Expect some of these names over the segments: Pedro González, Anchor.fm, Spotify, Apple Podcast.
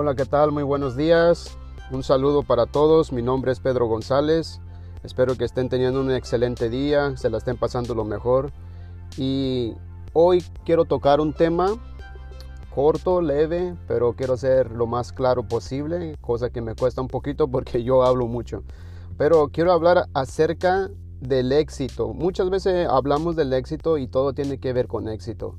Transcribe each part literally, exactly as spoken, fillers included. Hola, ¿qué tal? Muy buenos días. Un saludo para todos. Mi nombre es Pedro González. Espero que estén teniendo un excelente día, se la estén pasando lo mejor. Y hoy quiero tocar un tema corto, leve, pero quiero ser lo más claro posible, cosa que me cuesta un poquito porque yo hablo mucho. Pero quiero hablar acerca del éxito. Muchas veces hablamos del éxito y todo tiene que ver con éxito.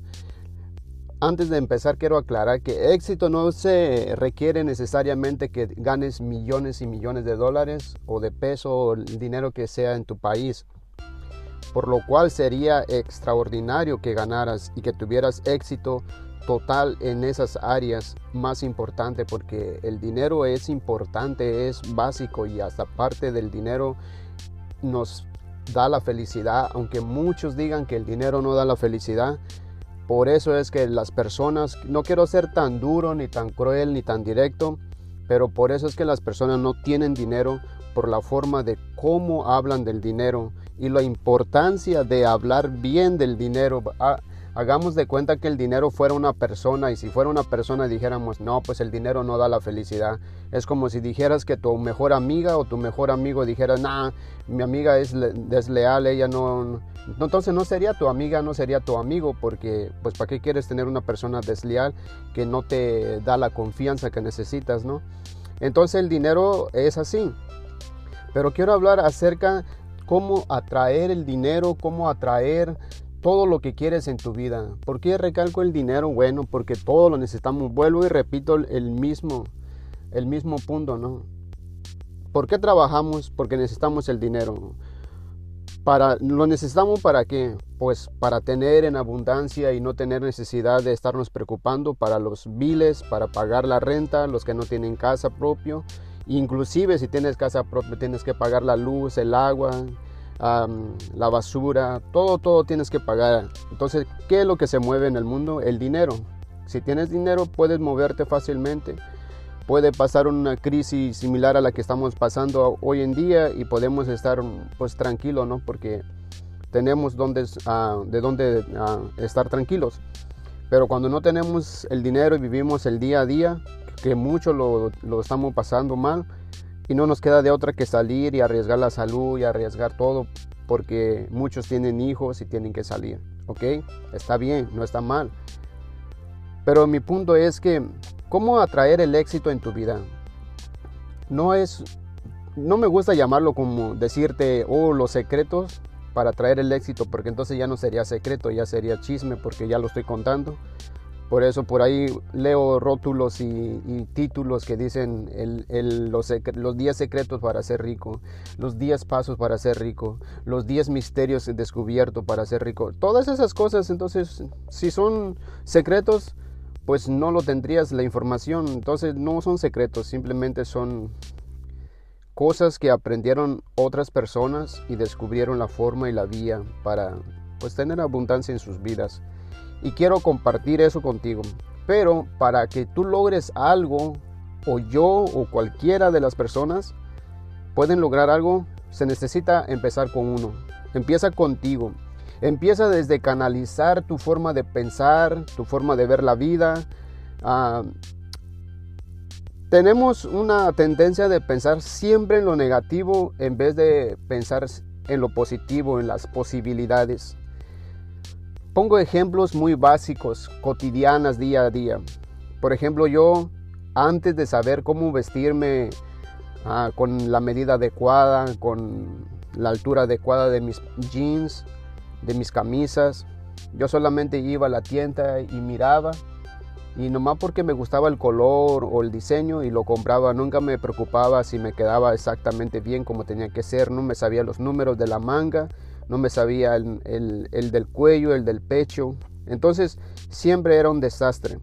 Antes de empezar, quiero aclarar que éxito no se requiere necesariamente que ganes millones y millones de dólares o de peso o el dinero que sea en tu país, por lo cual sería extraordinario que ganaras y que tuvieras éxito total en esas áreas más importantes, porque el dinero es importante, es básico, y hasta parte del dinero nos da la felicidad, aunque muchos digan que el dinero no da la felicidad. Por eso es que las personas, no quiero ser tan duro, ni tan cruel, ni tan directo, pero por eso es que las personas no tienen dinero, por la forma de cómo hablan del dinero y la importancia de hablar bien del dinero. Hagamos de cuenta que el dinero fuera una persona, y si fuera una persona dijéramos, no, pues el dinero no da la felicidad. Es como si dijeras que tu mejor amiga o tu mejor amigo dijera, nah, mi amiga es desleal, ella no... Entonces no sería tu amiga, no sería tu amigo, porque pues ¿para qué quieres tener una persona desleal que no te da la confianza que necesitas, no? Entonces el dinero es así. Pero quiero hablar acerca cómo atraer el dinero, cómo atraer todo lo que quieres en tu vida. ¿Por qué recalco el dinero? Bueno, porque todo lo necesitamos. Vuelvo y repito el mismo, el mismo punto, ¿no? ¿Por qué trabajamos? Porque necesitamos el dinero. Para, ¿lo necesitamos para qué? Pues para tener en abundancia y no tener necesidad de estarnos preocupando para los biles, para pagar la renta, los que no tienen casa propia. Inclusive si tienes casa propia tienes que pagar la luz, el agua, um, la basura, todo, todo tienes que pagar. Entonces, ¿qué es lo que se mueve en el mundo? El dinero. Si tienes dinero puedes moverte fácilmente. Puede pasar una crisis similar a la que estamos pasando hoy en día y podemos estar pues tranquilos, ¿no? Porque tenemos donde, uh, de dónde uh, estar tranquilos. Pero cuando no tenemos el dinero y vivimos el día a día, que mucho lo, lo estamos pasando mal y no nos queda de otra que salir y arriesgar la salud y arriesgar todo, porque muchos tienen hijos y tienen que salir, ¿ok? Está bien, no está mal. Pero mi punto es que ¿cómo atraer el éxito en tu vida? No es, no me gusta llamarlo como decirte, oh, los secretos para atraer el éxito, porque entonces ya no sería secreto, ya sería chisme, porque ya lo estoy contando. Por eso por ahí leo rótulos y, y títulos que dicen el, el, los, los diez secretos para ser rico, los diez pasos para ser rico, los diez misterios descubiertos para ser rico. Todas esas cosas, entonces, si son secretos, pues no lo tendrías la información. Entonces no son secretos, simplemente son cosas que aprendieron otras personas y descubrieron la forma y la vía para pues tener abundancia en sus vidas. Y quiero compartir eso contigo, pero para que tú logres algo, o yo o cualquiera de las personas pueden lograr algo, se necesita empezar con uno. Empieza contigo. Empieza desde canalizar tu forma de pensar, tu forma de ver la vida. Uh, tenemos una tendencia de pensar siempre en lo negativo en vez de pensar en lo positivo, en las posibilidades. Pongo ejemplos muy básicos, cotidianas, día a día. Por ejemplo, yo antes de saber cómo vestirme uh, con la medida adecuada, con la altura adecuada de mis jeans, de mis camisas, yo solamente iba a la tienda y miraba, y nomás porque me gustaba el color o el diseño y lo compraba. Nunca me preocupaba si me quedaba exactamente bien como tenía que ser. No me sabía los números de la manga, no me sabía el, el, el del cuello, el del pecho. Entonces siempre era un desastre.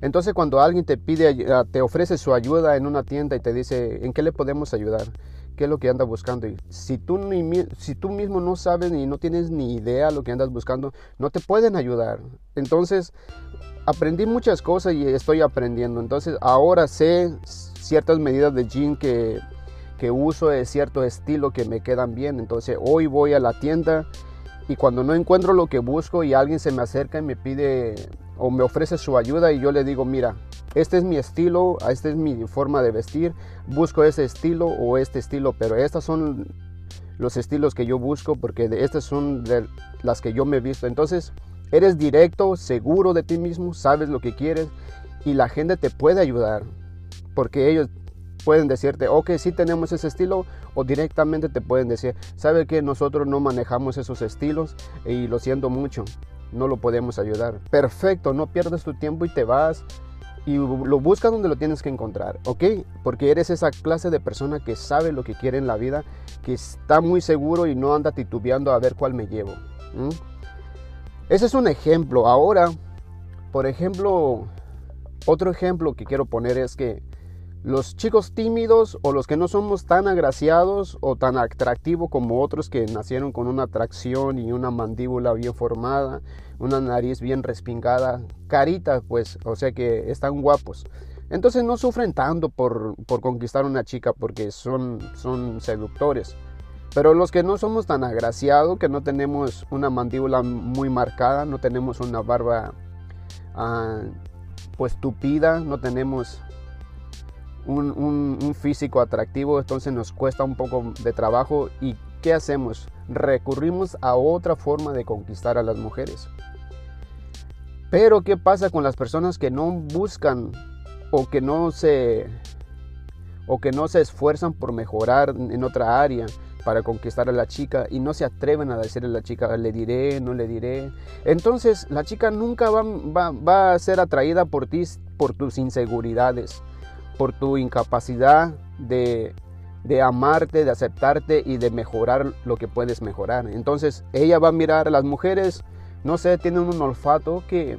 Entonces cuando alguien te pide, te ofrece su ayuda en una tienda y te dice, ¿en qué le podemos ayudar? ¿Qué es lo que andas buscando? Y si tú, ni, si tú mismo no sabes ni no tienes ni idea lo que andas buscando, no te pueden ayudar. Entonces, aprendí muchas cosas y estoy aprendiendo. Entonces, ahora sé ciertas medidas de jean que, que uso, de cierto estilo que me quedan bien. Entonces, hoy voy a la tienda y cuando no encuentro lo que busco y alguien se me acerca y me pide o me ofrece su ayuda y yo le digo, mira, este es mi estilo, esta es mi forma de vestir, busco ese estilo o este estilo, pero estos son los estilos que yo busco porque estas son de las que yo me he visto. Entonces, eres directo, seguro de ti mismo, sabes lo que quieres y la gente te puede ayudar porque ellos pueden decirte, ok, sí tenemos ese estilo, o directamente te pueden decir, sabe que nosotros no manejamos esos estilos y lo siento mucho, no lo podemos ayudar. Perfecto, no pierdes tu tiempo y te vas y lo buscas donde lo tienes que encontrar, ok, porque eres esa clase de persona que sabe lo que quiere en la vida, que está muy seguro y no anda titubeando a ver cuál me llevo. ¿Mm? Ese es un ejemplo. Ahora, por ejemplo, otro ejemplo que quiero poner es que los chicos tímidos o los que no somos tan agraciados o tan atractivos como otros que nacieron con una atracción y una mandíbula bien formada, una nariz bien respingada, carita pues, o sea que están guapos. Entonces no sufren tanto por, por conquistar una chica porque son, son seductores. Pero los que no somos tan agraciados, que no tenemos una mandíbula muy marcada, no tenemos una barba ah, pues tupida, no tenemos Un, un, un físico atractivo, entonces nos cuesta un poco de trabajo. ¿Y qué hacemos? Recurrimos a otra forma de conquistar a las mujeres. Pero ¿qué pasa con las personas que no buscan o que no se o que no se esfuerzan por mejorar en otra área para conquistar a la chica y no se atreven a decirle a la chica, le diré, no le diré? Entonces la chica nunca va, va, va a ser atraída por ti, por tus inseguridades, por tu incapacidad de, de amarte, de aceptarte y de mejorar lo que puedes mejorar. Entonces ella va a mirar a las mujeres, no sé, tienen un olfato que,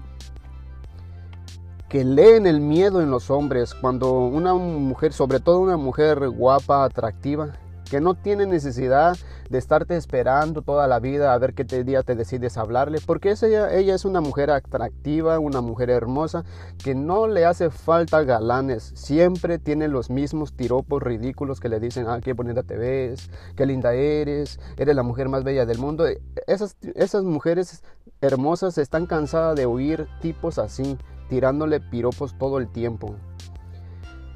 que leen el miedo en los hombres. Cuando una mujer, sobre todo una mujer guapa, atractiva, que no tiene necesidad de estarte esperando toda la vida a ver qué día te decides hablarle, porque ella, ella es una mujer atractiva, una mujer hermosa, que no le hace falta galanes, siempre tiene los mismos tiropos ridículos que le dicen, ah, qué bonita te ves, qué linda eres, eres la mujer más bella del mundo. Esas, esas mujeres hermosas están cansadas de oír tipos así, tirándole piropos todo el tiempo.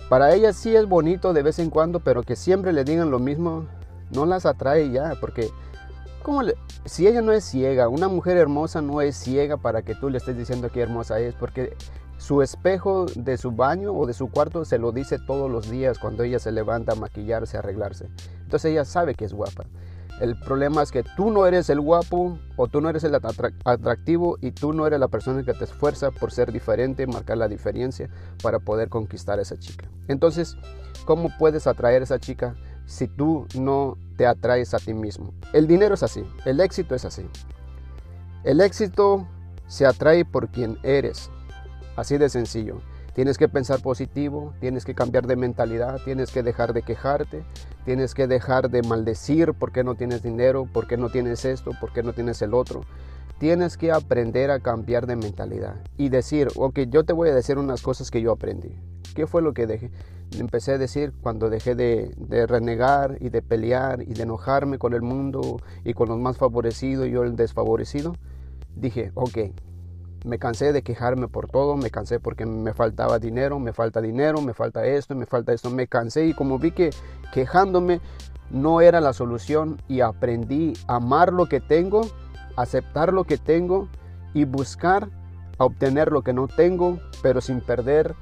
Para ellas sí es bonito de vez en cuando, pero que siempre le digan lo mismo, no las atrae ya, porque ¿cómo le? Si ella no es ciega, una mujer hermosa no es ciega para que tú le estés diciendo qué hermosa es, porque su espejo de su baño o de su cuarto se lo dice todos los días cuando ella se levanta a maquillarse, a arreglarse. Entonces ella sabe que es guapa. El problema es que tú no eres el guapo o tú no eres el atractivo y tú no eres la persona que te esfuerza por ser diferente, marcar la diferencia para poder conquistar a esa chica. Entonces, ¿cómo puedes atraer a esa chica si tú no te atraes a ti mismo? El dinero es así, el éxito es así. El éxito se atrae por quien eres, así de sencillo. Tienes que pensar positivo, tienes que cambiar de mentalidad, tienes que dejar de quejarte, tienes que dejar de maldecir por qué no tienes dinero, por qué no tienes esto, por qué no tienes el otro. Tienes que aprender a cambiar de mentalidad y decir, ok, yo te voy a decir unas cosas que yo aprendí. ¿Qué fue lo que dejé? Empecé a decir cuando dejé de, de renegar y de pelear y de enojarme con el mundo y con los más favorecidos y yo el desfavorecido. Dije, ok. Me cansé de quejarme por todo, me cansé porque me faltaba dinero, me falta dinero, me falta esto, me falta esto, me cansé y como vi que quejándome no era la solución y aprendí a amar lo que tengo, aceptar lo que tengo y buscar a obtener lo que no tengo, pero sin perder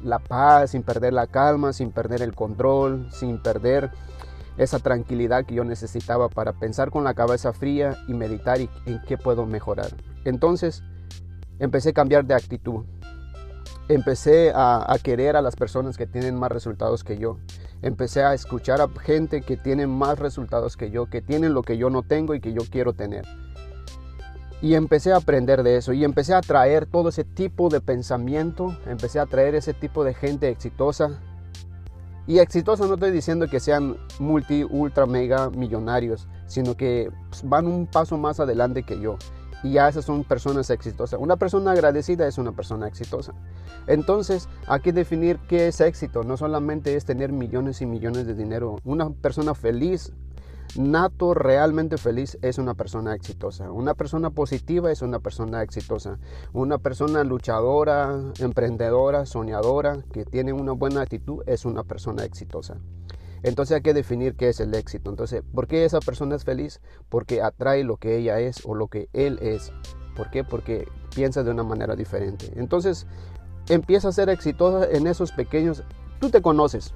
la paz, sin perder la calma, sin perder el control, sin perder esa tranquilidad que yo necesitaba para pensar con la cabeza fría y meditar y en qué puedo mejorar. Entonces, empecé a cambiar de actitud, empecé a, a querer a las personas que tienen más resultados que yo, empecé a escuchar a gente que tiene más resultados que yo, que tienen lo que yo no tengo y que yo quiero tener. Y empecé a aprender de eso y empecé a traer todo ese tipo de pensamiento, empecé a traer ese tipo de gente exitosa. Y exitosa no estoy diciendo que sean multi, ultra, mega millonarios, sino que van un paso más adelante que yo. Y ya esas son personas exitosas. Una persona agradecida es una persona exitosa. Entonces, hay que definir qué es éxito. No solamente es tener millones y millones de dinero. Una persona feliz nato realmente feliz es una persona exitosa. Una persona positiva es una persona exitosa. Una persona luchadora, emprendedora, soñadora, que tiene una buena actitud, es una persona exitosa. Entonces hay que definir qué es el éxito. Entonces, ¿por qué esa persona es feliz? Porque atrae lo que ella es o lo que él es. ¿Por qué? Porque piensa de una manera diferente. Entonces, empieza a ser exitosa en esos pequeños. Tú te conoces.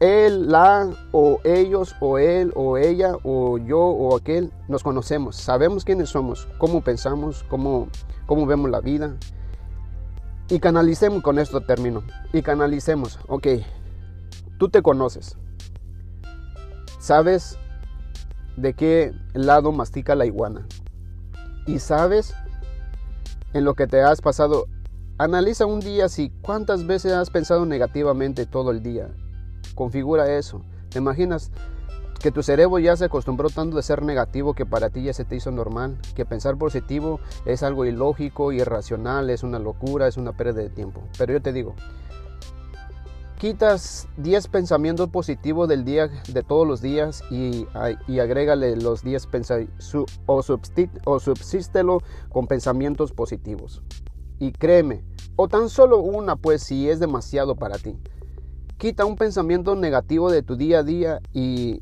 Él, la, o ellos, o él, o ella, o yo, o aquel, nos conocemos. Sabemos quiénes somos, cómo pensamos, cómo, cómo vemos la vida. Y canalicemos, con esto termino. Y canalicemos, ok. Tú te conoces, sabes de qué lado mastica la iguana y sabes en lo que te has pasado. Analiza un día si cuántas veces has pensado negativamente todo el día. Configura eso. ¿Te imaginas que tu cerebro ya se acostumbró tanto de ser negativo que para ti ya se te hizo normal? Que pensar positivo es algo ilógico, irracional, es una locura, es una pérdida de tiempo. Pero yo te digo, quitas diez pensamientos positivos del día, de todos los días, y, y agrégale los diez su, o, substit, o subsístelo con pensamientos positivos. Y créeme, o tan solo una, pues, si es demasiado para ti. Quita un pensamiento negativo de tu día a día y,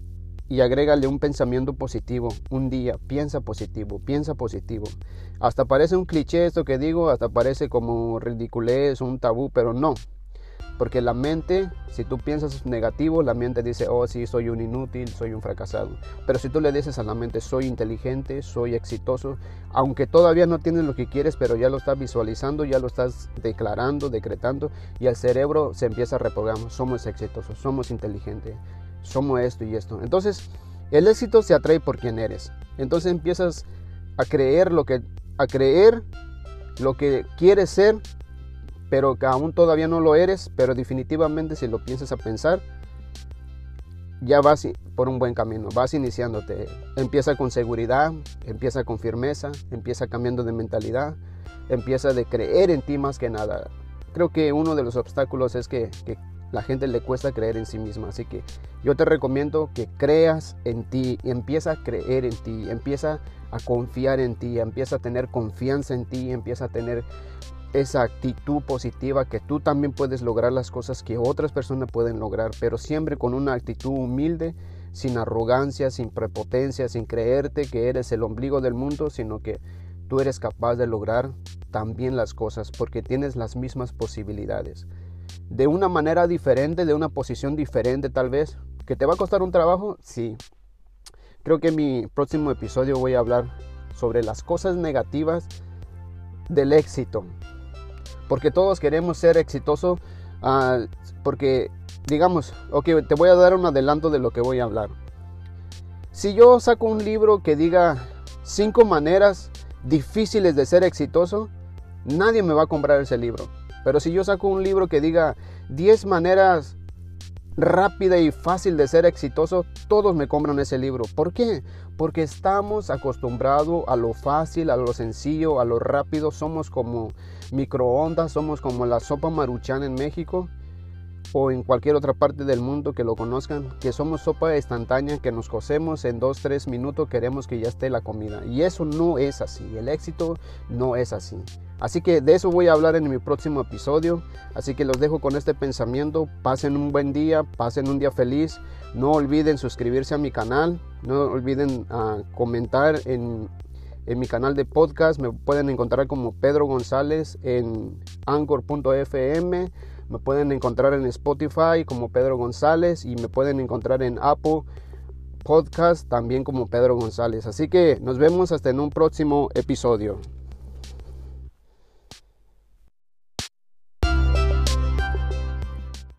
y agrégale un pensamiento positivo. Un día, piensa positivo, piensa positivo. Hasta parece un cliché esto que digo, hasta parece como ridiculez, un tabú, pero no. Porque la mente, si tú piensas negativo, la mente dice, oh sí, soy un inútil, soy un fracasado. Pero si tú le dices a la mente, soy inteligente, soy exitoso, aunque todavía no tienes lo que quieres, pero ya lo estás visualizando, ya lo estás declarando, decretando, y el cerebro se empieza a reprogramar, somos exitosos, somos inteligentes, somos esto y esto. Entonces, el éxito se atrae por quien eres. Entonces empiezas a creer lo que, a creer lo que quieres ser, pero que aún todavía no lo eres, pero definitivamente si lo piensas a pensar, ya vas por un buen camino, vas iniciándote. Empieza con seguridad, empieza con firmeza, empieza cambiando de mentalidad, empieza de creer en ti más que nada. Creo que uno de los obstáculos es que, que la gente le cuesta creer en sí misma, así que yo te recomiendo que creas en ti, empieza a creer en ti, empieza a confiar en ti, empieza a tener confianza en ti, empieza a tener esa actitud positiva que tú también puedes lograr las cosas que otras personas pueden lograr, pero siempre con una actitud humilde, sin arrogancia, sin prepotencia, sin creerte que eres el ombligo del mundo, sino que tú eres capaz de lograr también las cosas porque tienes las mismas posibilidades. De una manera diferente, de una posición diferente tal vez, ¿que te va a costar un trabajo? Sí. Creo que en mi próximo episodio voy a hablar sobre las cosas negativas del éxito. Porque todos queremos ser exitosos, uh, porque, digamos, ok, te voy a dar un adelanto de lo que voy a hablar. Si yo saco un libro que diga cinco maneras difíciles de ser exitoso, nadie me va a comprar ese libro. Pero si yo saco un libro que diga diez maneras rápida y fácil de ser exitoso, todos me compran ese libro. ¿Por qué? Porque estamos acostumbrados a lo fácil, a lo sencillo, a lo rápido. Somos como microondas, somos como la sopa Maruchan en México o en cualquier otra parte del mundo que lo conozcan, que somos sopa instantánea que nos cocemos en dos, tres minutos, queremos que ya esté la comida. Y eso no es así, el éxito no es así. Así que de eso voy a hablar en mi próximo episodio. Así que los dejo con este pensamiento. Pasen un buen día, pasen un día feliz. No olviden suscribirse a mi canal. No olviden uh, comentar en, en mi canal de podcast. Me pueden encontrar como Pedro González en Anchor punto F M. Me pueden encontrar en Spotify como Pedro González. Y me pueden encontrar en Apple Podcast también como Pedro González. Así que nos vemos hasta en un próximo episodio.